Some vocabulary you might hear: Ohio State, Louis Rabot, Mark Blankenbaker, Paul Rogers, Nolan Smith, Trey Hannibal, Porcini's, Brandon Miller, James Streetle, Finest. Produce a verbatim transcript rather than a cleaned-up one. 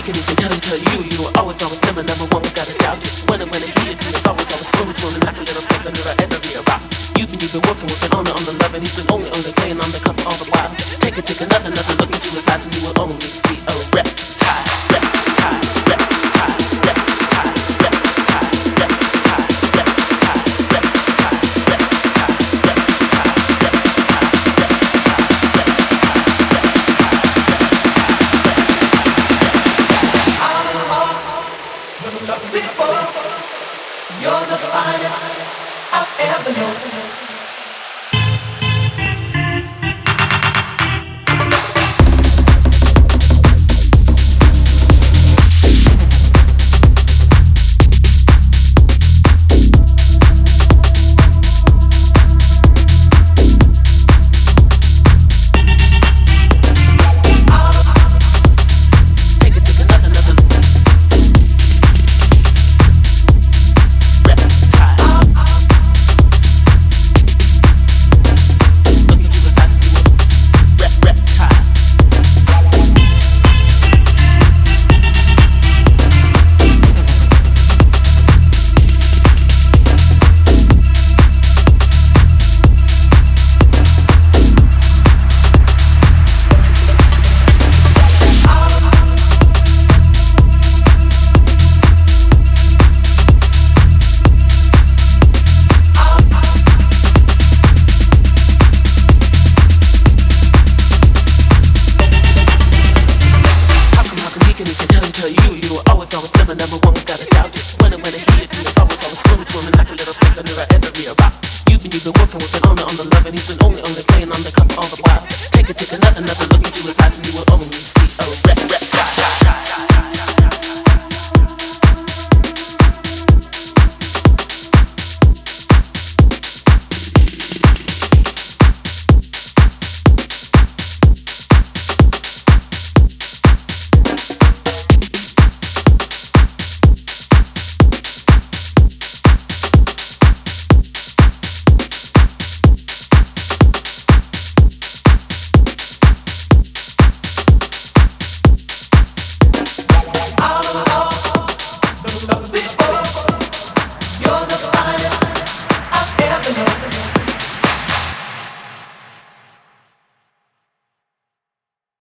thinking it's a challenge to you. You were always, always never, never once got a doubt. When I went to hear it, it's always, always screaming, swirling like a little something that I ever hear about. You've been, you've been working with an owner on the love, and he's been only on the play and on the cover all the while. Take a chick, another, nothing, look into his eyes, and you will only see a reptile. Reptile, reptile, reptile, reptile, reptile, reptile, reptile, reptile, reptile, reptile, reptile. You're the finest I've ever known. Tell you, you were always, always never, never once got a doubt.